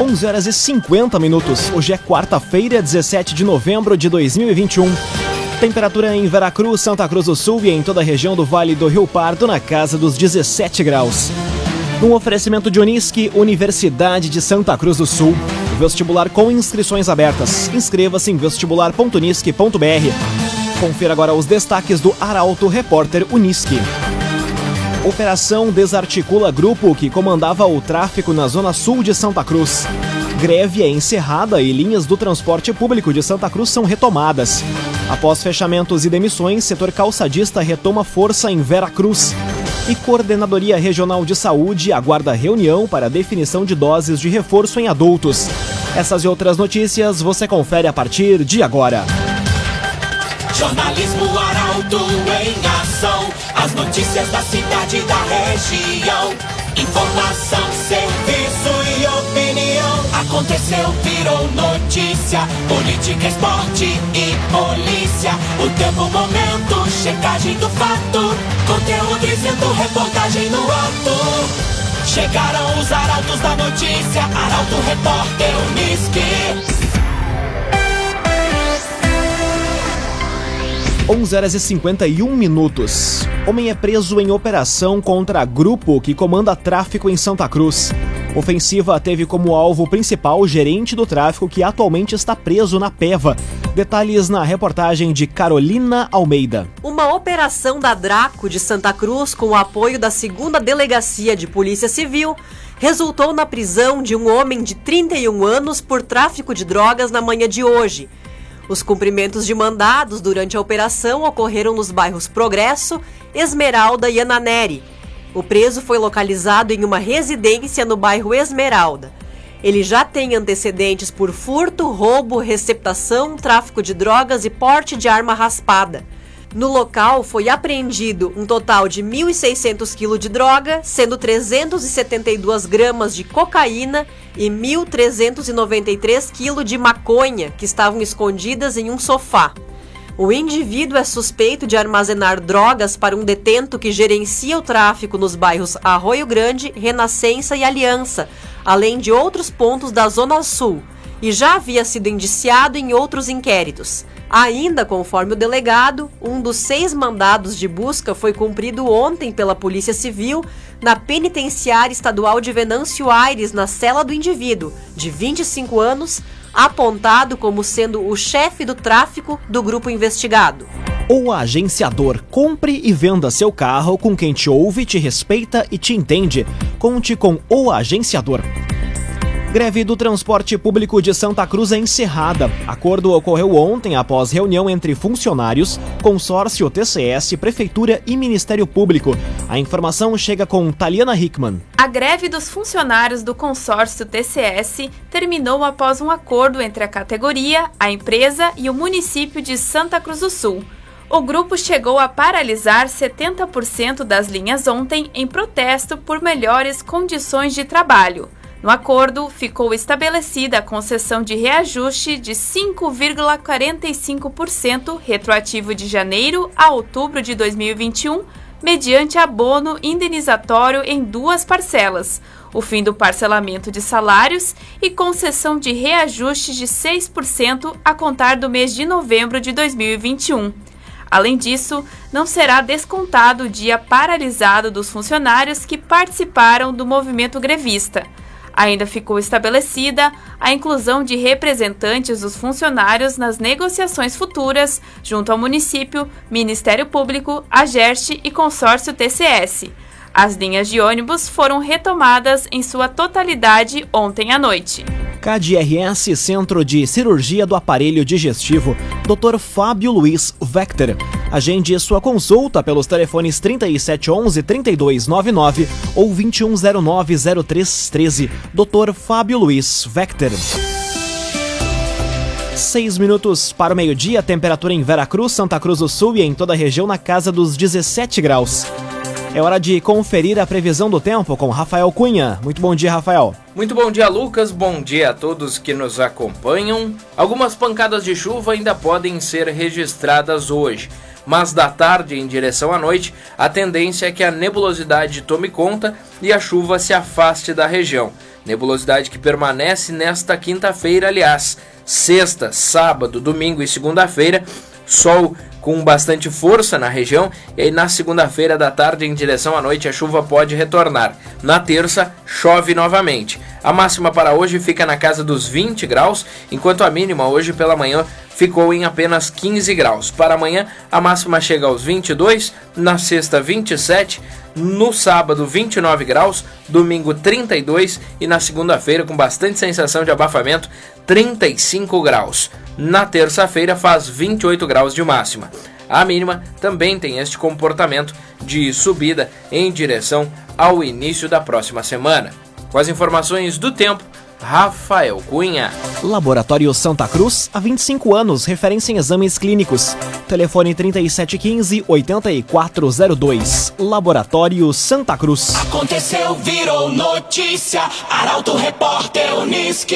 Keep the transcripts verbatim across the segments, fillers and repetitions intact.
onze horas e cinquenta minutos. Hoje é quarta-feira, dezessete de novembro de dois mil e vinte e um. Temperatura em Veracruz, Santa Cruz do Sul e em toda a região do Vale do Rio Pardo na casa dos dezessete graus. Um oferecimento de Unisc, Universidade de Santa Cruz do Sul. Vestibular com inscrições abertas. Inscreva-se em vestibular ponto unisc ponto br. Confira agora os destaques do Arauto Repórter Unisc. Operação desarticula grupo que comandava o tráfico na zona sul de Santa Cruz. Greve é encerrada e linhas do transporte público de Santa Cruz são retomadas. Após fechamentos e demissões, setor calçadista retoma força em Veracruz. E Coordenadoria Regional de Saúde aguarda reunião para definição de doses de reforço em adultos. Essas e outras notícias você confere a partir de agora. Jornalismo Arauto em ação, as notícias da cidade e da região. Informação, serviço e opinião. Aconteceu, virou notícia, política, esporte e polícia. O tempo, o momento, checagem do fato, conteúdo dizendo, reportagem no ato. Chegaram os arautos da notícia, Arauto Repórter Unisc. onze horas e cinquenta e um minutos. Homem é preso em operação contra grupo que comanda tráfico em Santa Cruz. Ofensiva teve como alvo principal o gerente do tráfico que atualmente está preso na PEVA. Detalhes na reportagem de Carolina Almeida. Uma operação da Draco de Santa Cruz com o apoio da segunda Delegacia de Polícia Civil resultou na prisão de um homem de trinta e um anos por tráfico de drogas na manhã de hoje. Os cumprimentos de mandados durante a operação ocorreram nos bairros Progresso, Esmeralda e Ananeri. O preso foi localizado em uma residência no bairro Esmeralda. Ele já tem antecedentes por furto, roubo, receptação, tráfico de drogas e porte de arma raspada. No local foi apreendido um total de mil e seiscentos quilos de droga, sendo trezentos e setenta e duas gramas de cocaína e mil trezentos e noventa e três quilos de maconha, que estavam escondidas em um sofá. O indivíduo é suspeito de armazenar drogas para um detento que gerencia o tráfico nos bairros Arroio Grande, Renascença e Aliança, além de outros pontos da Zona Sul, e já havia sido indiciado em outros inquéritos. Ainda, conforme o delegado, um dos seis mandados de busca foi cumprido ontem pela Polícia Civil na Penitenciária Estadual de Venâncio Aires, na cela do indivíduo, de vinte e cinco anos, apontado como sendo o chefe do tráfico do grupo investigado. O agenciador, compre e venda seu carro com quem te ouve, te respeita e te entende. Conte com o agenciador. Greve do transporte público de Santa Cruz é encerrada. Acordo ocorreu ontem após reunião entre funcionários, consórcio, T C S, Prefeitura e Ministério Público. A informação chega com Taliana Hickman. A greve dos funcionários do consórcio T C S terminou após um acordo entre a categoria, a empresa e o município de Santa Cruz do Sul. O grupo chegou a paralisar setenta por cento das linhas ontem em protesto por melhores condições de trabalho. No acordo, ficou estabelecida a concessão de reajuste de cinco vírgula quarenta e cinco por cento retroativo de janeiro a outubro de dois mil e vinte e um, mediante abono indenizatório em duas parcelas, o fim do parcelamento de salários e concessão de reajuste de seis por cento a contar do mês de novembro de dois mil e vinte e um. Além disso, não será descontado o dia paralisado dos funcionários que participaram do movimento grevista. Ainda ficou estabelecida a inclusão de representantes dos funcionários nas negociações futuras junto ao município, Ministério Público, Agerste e consórcio T C S. As linhas de ônibus foram retomadas em sua totalidade ontem à noite. K D R S, Centro de Cirurgia do Aparelho Digestivo, doutor Fábio Luiz Vector. Agende sua consulta pelos telefones trinta e sete onze, trinta e dois noventa e nove ou vinte e um zero nove, zero três treze. doutor Fábio Luiz Vector. Seis minutos para o meio-dia, temperatura em Veracruz, Santa Cruz do Sul e em toda a região na casa dos dezessete graus. É hora de conferir a previsão do tempo com Rafael Cunha. Muito bom dia, Rafael. Muito bom dia, Lucas. Bom dia a todos que nos acompanham. Algumas pancadas de chuva ainda podem ser registradas hoje, mas da tarde em direção à noite, a tendência é que a nebulosidade tome conta e a chuva se afaste da região. Nebulosidade que permanece nesta quinta-feira, aliás, sexta, sábado, domingo e segunda-feira, sol com bastante força na região, e aí na segunda-feira da tarde em direção à noite a chuva pode retornar. Na terça, chove novamente. A máxima para hoje fica na casa dos vinte graus, enquanto a mínima hoje pela manhã ficou em apenas quinze graus. Para amanhã, a máxima chega aos vinte e dois, na sexta vinte e sete, no sábado vinte e nove graus, domingo trinta e dois e na segunda-feira, com bastante sensação de abafamento, trinta e cinco graus. Na terça-feira faz vinte e oito graus de máxima. A mínima também tem este comportamento de subida em direção ao início da próxima semana. Com as informações do tempo, Rafael Cunha. Laboratório Santa Cruz, há vinte e cinco anos, referência em exames clínicos. Telefone trinta e sete quinze, oitenta e quatro zero dois. Laboratório Santa Cruz. Aconteceu, virou notícia. Arauto Repórter Unisc.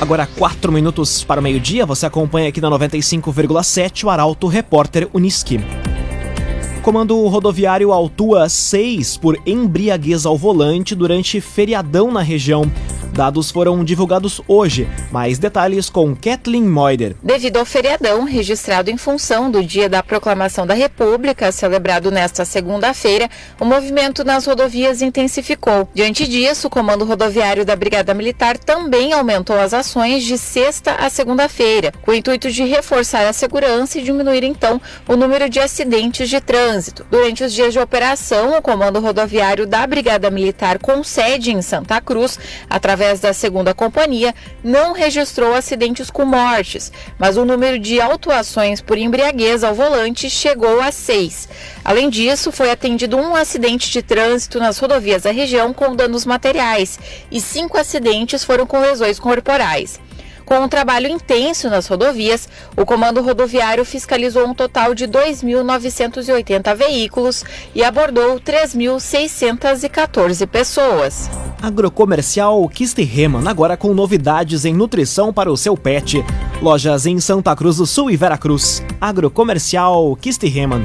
Agora quatro minutos para o meio-dia. Você acompanha aqui na noventa e cinco vírgula sete o Arauto Repórter Unisc. Comando rodoviário autua seis por embriaguez ao volante durante feriadão na região. Dados foram divulgados hoje. Mais detalhes com Kathleen Moider. Devido ao feriadão registrado em função do Dia da Proclamação da República, celebrado nesta segunda-feira, o movimento nas rodovias intensificou. Diante disso, o Comando Rodoviário da Brigada Militar também aumentou as ações de sexta a segunda-feira, com o intuito de reforçar a segurança e diminuir, então, o número de acidentes de trânsito. Durante os dias de operação, o Comando Rodoviário da Brigada Militar com sede em Santa Cruz, através da segunda Companhia, não registrou acidentes com mortes, mas o número de autuações por embriaguez ao volante chegou a seis. Além disso, foi atendido um acidente de trânsito nas rodovias da região com danos materiais e cinco acidentes foram com lesões corporais. Com um trabalho intenso nas rodovias, o Comando Rodoviário fiscalizou um total de dois mil novecentos e oitenta veículos e abordou três mil seiscentos e quatorze pessoas. Agrocomercial Kistiheman, agora com novidades em nutrição para o seu pet. Lojas em Santa Cruz do Sul e Veracruz. Agrocomercial Kistiheman.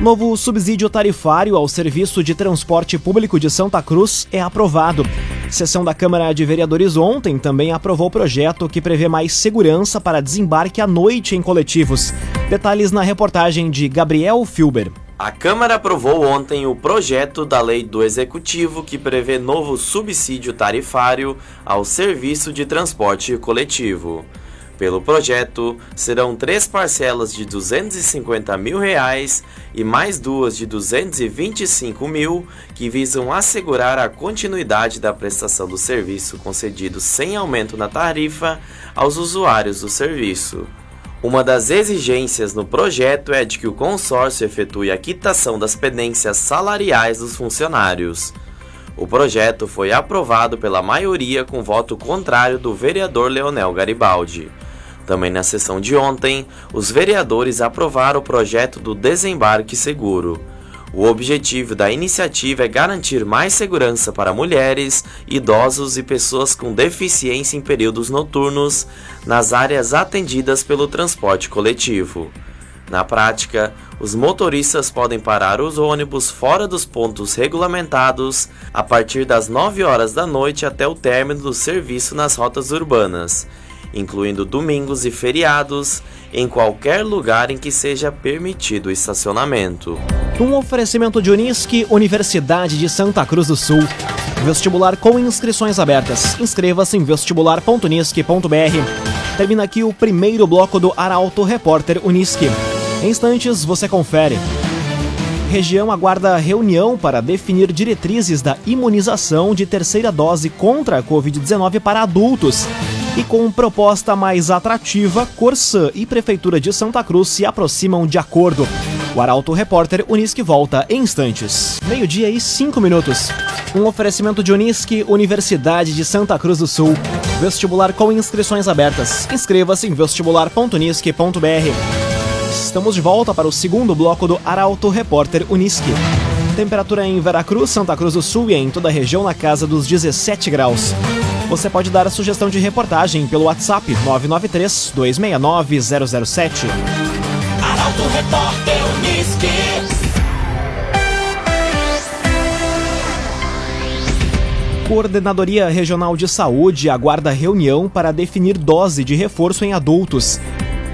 Novo subsídio tarifário ao serviço de transporte público de Santa Cruz é aprovado. Sessão da Câmara de Vereadores ontem também aprovou o projeto que prevê mais segurança para desembarque à noite em coletivos. Detalhes na reportagem de Gabriel Filber. A Câmara aprovou ontem o projeto da lei do Executivo que prevê novo subsídio tarifário ao serviço de transporte coletivo. Pelo projeto, serão três parcelas de duzentos e cinquenta mil reais e mais duas de duzentos e vinte e cinco mil que visam assegurar a continuidade da prestação do serviço concedido sem aumento na tarifa aos usuários do serviço. Uma das exigências no projeto é de que o consórcio efetue a quitação das pendências salariais dos funcionários. O projeto foi aprovado pela maioria com voto contrário do vereador Leonel Garibaldi. Também na sessão de ontem, os vereadores aprovaram o projeto do desembarque seguro. O objetivo da iniciativa é garantir mais segurança para mulheres, idosos e pessoas com deficiência em períodos noturnos nas áreas atendidas pelo transporte coletivo. Na prática, os motoristas podem parar os ônibus fora dos pontos regulamentados a partir das nove horas da noite até o término do serviço nas rotas urbanas, incluindo domingos e feriados, em qualquer lugar em que seja permitido o estacionamento. Um oferecimento de Unisc, Universidade de Santa Cruz do Sul. Vestibular com inscrições abertas. Inscreva-se em vestibular ponto unisc ponto b r. Termina aqui o primeiro bloco do Arauto Repórter Unisc. Em instantes, você confere. Região aguarda reunião para definir diretrizes da imunização de terceira dose contra a covid dezenove para adultos. E com proposta mais atrativa, Corsã e Prefeitura de Santa Cruz se aproximam de acordo. O Arauto Repórter Unisc volta em instantes. Meio-dia e cinco minutos. Um oferecimento de Unisc, Universidade de Santa Cruz do Sul. Vestibular com inscrições abertas. Inscreva-se em vestibular ponto unisc ponto b r. Estamos de volta para o segundo bloco do Arauto Repórter Unisc. Temperatura em Veracruz, Santa Cruz do Sul e em toda a região na casa dos dezessete graus. Você pode dar a sugestão de reportagem pelo WhatsApp nove nove três, dois seis nove, zero zero sete. Arauto Repórter Unisc. Coordenadoria Regional de Saúde aguarda reunião para definir dose de reforço em adultos.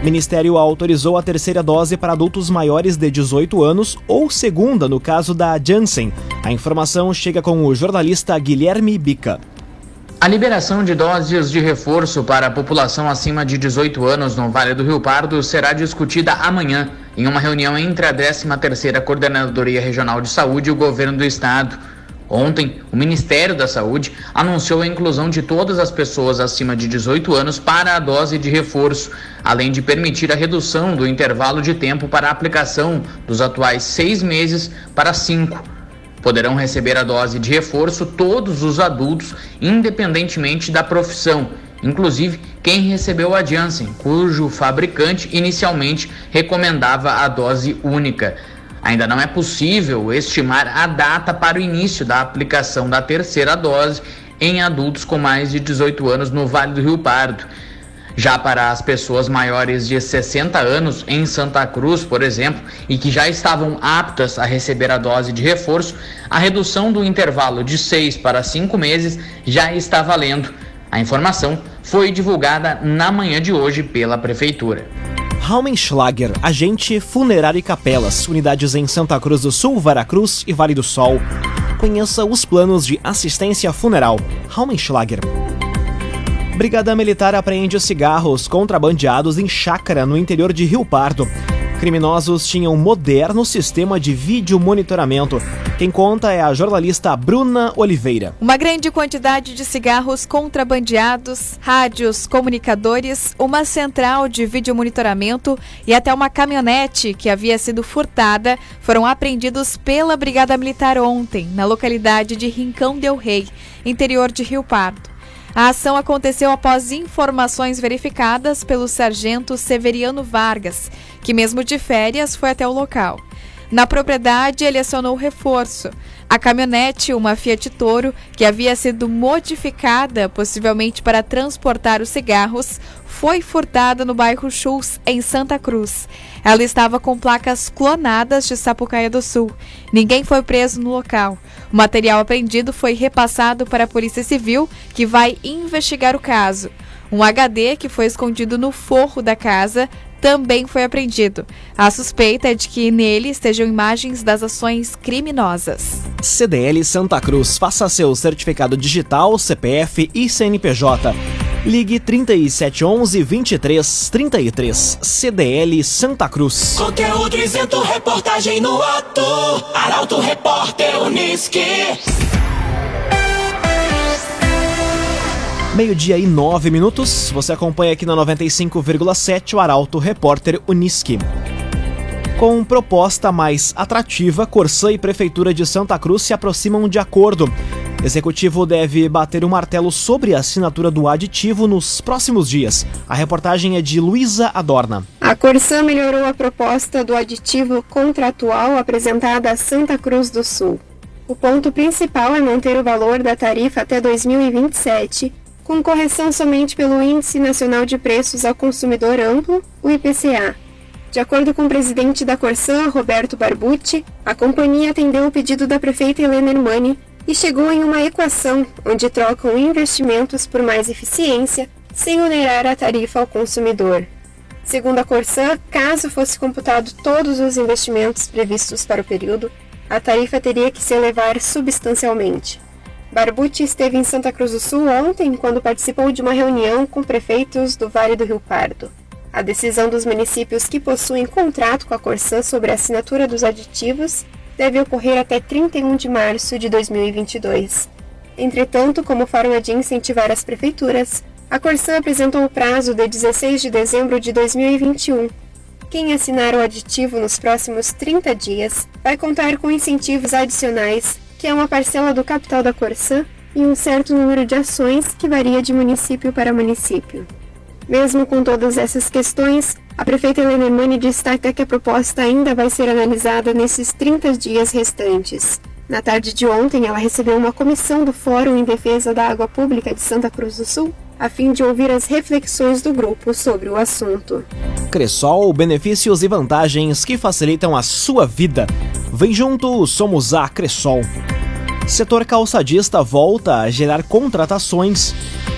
Ministério autorizou a terceira dose para adultos maiores de dezoito anos ou segunda no caso da Janssen. A informação chega com o jornalista Guilherme Bica. A liberação de doses de reforço para a população acima de dezoito anos no Vale do Rio Pardo será discutida amanhã em uma reunião entre a décima terceira Coordenadoria Regional de Saúde e o Governo do Estado. Ontem, o Ministério da Saúde anunciou a inclusão de todas as pessoas acima de dezoito anos para a dose de reforço, além de permitir a redução do intervalo de tempo para a aplicação dos atuais seis meses para cinco. Poderão receber a dose de reforço todos os adultos, independentemente da profissão, inclusive quem recebeu a Janssen, cujo fabricante inicialmente recomendava a dose única. Ainda não é possível estimar a data para o início da aplicação da terceira dose em adultos com mais de dezoito anos no Vale do Rio Pardo. Já para as pessoas maiores de sessenta anos em Santa Cruz, por exemplo, e que já estavam aptas a receber a dose de reforço, a redução do intervalo de seis para cinco meses já está valendo. A informação foi divulgada na manhã de hoje pela Prefeitura. Raumenschlager, agente funerário e capelas, unidades em Santa Cruz do Sul, Veracruz e Vale do Sol. Conheça os planos de assistência funeral. Raumenschlager. Brigada Militar apreende cigarros contrabandeados em chácara no interior de Rio Pardo. Criminosos tinham um moderno sistema de vídeo monitoramento. Quem conta é a jornalista Bruna Oliveira. Uma grande quantidade de cigarros contrabandeados, rádios, comunicadores, uma central de vídeo monitoramento e até uma caminhonete que havia sido furtada foram apreendidos pela Brigada Militar ontem, na localidade de Rincão del Rei, interior de Rio Pardo. A ação aconteceu após informações verificadas pelo sargento Severiano Vargas, que mesmo de férias foi até o local. Na propriedade, ele acionou reforço. A caminhonete, uma Fiat Toro, que havia sido modificada possivelmente para transportar os cigarros, foi furtada no bairro Schultz, em Santa Cruz. Ela estava com placas clonadas de Sapucaia do Sul. Ninguém foi preso no local. O material apreendido foi repassado para a Polícia Civil, que vai investigar o caso. Um agá dê que foi escondido no forro da casa também foi apreendido. A suspeita é de que nele estejam imagens das ações criminosas. C D L Santa Cruz. Faça seu certificado digital, C P F e C N P J. Ligue trinta e sete onze, vinte e três trinta e três. C D L Santa Cruz. Conteúdo isento, reportagem no ato. Arauto Repórter Unisc. Meio-dia e nove minutos, você acompanha aqui na noventa e cinco vírgula sete o Arauto Repórter Unisc. Com proposta mais atrativa, Corsã e Prefeitura de Santa Cruz se aproximam de acordo. Executivo deve bater o martelo sobre a assinatura do aditivo nos próximos dias. A reportagem é de Luísa Adorna. A Corsã melhorou a proposta do aditivo contratual apresentada a Santa Cruz do Sul. O ponto principal é manter o valor da tarifa até dois mil e vinte e sete, com correção somente pelo Índice Nacional de Preços ao Consumidor Amplo, o I P C A. De acordo com o presidente da Corsã, Roberto Barbucci, a companhia atendeu o pedido da prefeita Helena Hermanny e chegou em uma equação onde trocam investimentos por mais eficiência, sem onerar a tarifa ao consumidor. Segundo a Corsã, caso fosse computado todos os investimentos previstos para o período, a tarifa teria que se elevar substancialmente. Barbucci esteve em Santa Cruz do Sul ontem, quando participou de uma reunião com prefeitos do Vale do Rio Pardo. A decisão dos municípios que possuem contrato com a Corsã sobre a assinatura dos aditivos deve ocorrer até trinta e um de março de dois mil e vinte e dois. Entretanto, como forma de incentivar as prefeituras, a Corsã apresentou o prazo de dezesseis de dezembro de dois mil e vinte e um. Quem assinar o aditivo nos próximos trinta dias vai contar com incentivos adicionais, que é uma parcela do capital da Corsã e um certo número de ações que varia de município para município. Mesmo com todas essas questões, a prefeita Helena Hermanny destaca que a proposta ainda vai ser analisada nesses trinta dias restantes. Na tarde de ontem, ela recebeu uma comissão do Fórum em Defesa da Água Pública de Santa Cruz do Sul, a fim de ouvir as reflexões do grupo sobre o assunto. Cresol, benefícios e vantagens que facilitam a sua vida. Vem junto, somos a Cresol. Setor calçadista volta a gerar contratações.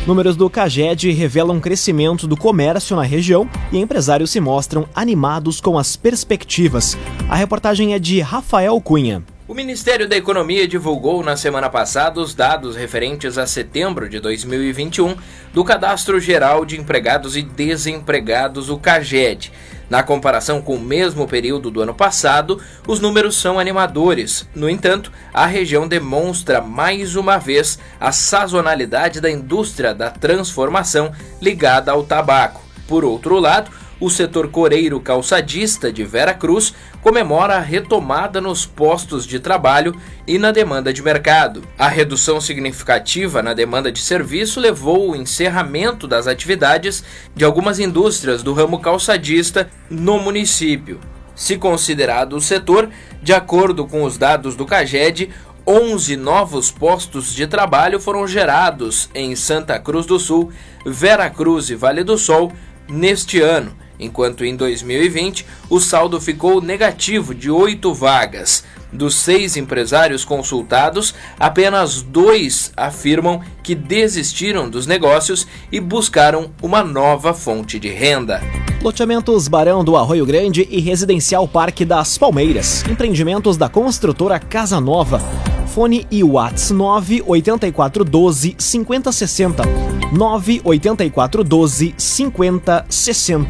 Números do CAGED revelam crescimento do comércio na região e empresários se mostram animados com as perspectivas. A reportagem é de Rafael Cunha. O Ministério da Economia divulgou na semana passada os dados referentes a setembro de dois mil e vinte e um do Cadastro Geral de Empregados e Desempregados, o CAGED. Na comparação com o mesmo período do ano passado, os números são animadores. No entanto, a região demonstra mais uma vez a sazonalidade da indústria da transformação ligada ao tabaco. Por outro lado, o setor coreiro calçadista de Vera Cruz comemora a retomada nos postos de trabalho e na demanda de mercado. A redução significativa na demanda de serviço levou ao encerramento das atividades de algumas indústrias do ramo calçadista no município. Se considerado o setor, de acordo com os dados do CAGED, onze novos postos de trabalho foram gerados em Santa Cruz do Sul, Vera Cruz e Vale do Sol neste ano. Enquanto em dois mil e vinte o saldo ficou negativo de oito vagas. Dos seis empresários consultados, apenas dois afirmam que desistiram dos negócios e buscaram uma nova fonte de renda. Loteamentos Barão do Arroio Grande e Residencial Parque das Palmeiras. Empreendimentos da construtora Casa Nova. Fone e WhatsApp nove oito quatro um dois cinco zero seis zero. nove oito quatro um dois cinco zero seis zero.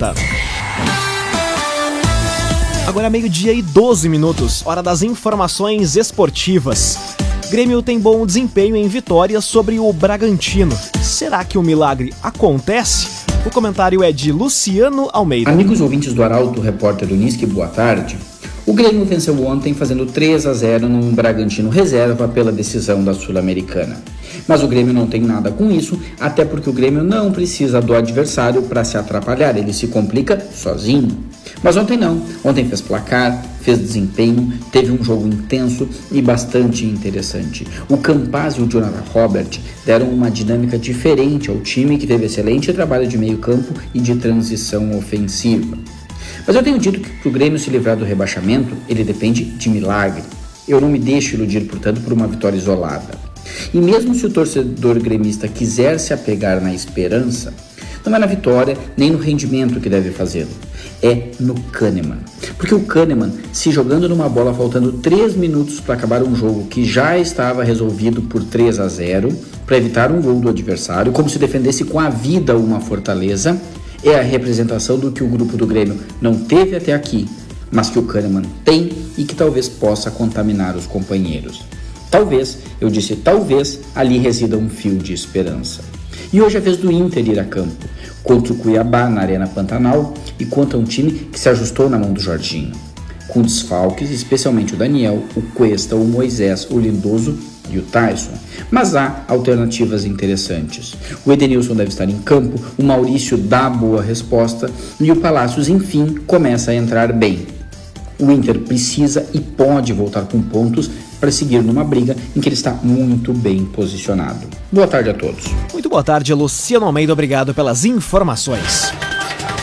Agora meio-dia e doze minutos, hora das informações esportivas. Grêmio tem bom desempenho em vitória sobre o Bragantino. Será que o milagre acontece? O comentário é de Luciano Almeida. Amigos ouvintes do Arauto Repórter do Unisc, boa tarde. O Grêmio venceu ontem fazendo três a zero num Bragantino reserva pela decisão da Sul-Americana. Mas o Grêmio não tem nada com isso, até porque o Grêmio não precisa do adversário para se atrapalhar, ele se complica sozinho. Mas ontem não, ontem fez placar, fez desempenho, teve um jogo intenso e bastante interessante. O Campaz e o Jonathan Robert deram uma dinâmica diferente ao time, que teve excelente trabalho de meio campo e de transição ofensiva. Mas eu tenho dito que para o Grêmio se livrar do rebaixamento, ele depende de milagre. Eu não me deixo iludir, portanto, por uma vitória isolada. E mesmo se o torcedor gremista quiser se apegar na esperança, não é na vitória nem no rendimento que deve fazê-lo. É no Kannemann. Porque o Kannemann, se jogando numa bola faltando três minutos para acabar um jogo que já estava resolvido por três a zero, para evitar um gol do adversário, como se defendesse com a vida uma fortaleza, é a representação do que o grupo do Grêmio não teve até aqui, mas que o Kannemann tem e que talvez possa contaminar os companheiros. Talvez, eu disse talvez, ali resida um fio de esperança. E hoje é a vez do Inter ir a campo, contra o Cuiabá na Arena Pantanal e contra um time que se ajustou na mão do Jorginho. Com desfalques, especialmente o Daniel, o Cuesta, o Moisés, o Lindoso e o Tyson, mas há alternativas interessantes. O Edenilson deve estar em campo, o Maurício dá boa resposta e o Palacios, enfim, começa a entrar bem. O Inter precisa e pode voltar com pontos para seguir numa briga em que ele está muito bem posicionado. Boa tarde a todos. Muito boa tarde, Luciano Almeida, obrigado pelas informações.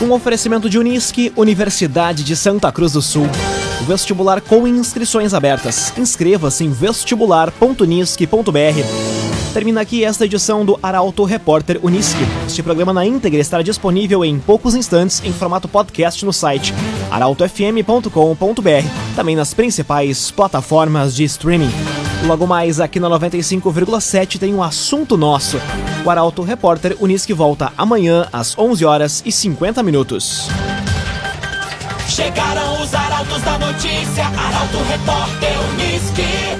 Um oferecimento de Unisc, Universidade de Santa Cruz do Sul. Vestibular com inscrições abertas. Inscreva-se em vestibular ponto unisc ponto b r. Termina aqui esta edição do Arauto Repórter Unisc. Este programa na íntegra estará disponível em poucos instantes em formato podcast no site arauto f m ponto com ponto b r, também nas principais plataformas de streaming. Logo mais aqui na noventa e cinco vírgula sete tem um assunto nosso. O Arauto Repórter Unisc volta amanhã às onze horas e cinquenta minutos. Chegaram os arautos da notícia, Arauto Repórter Unisc.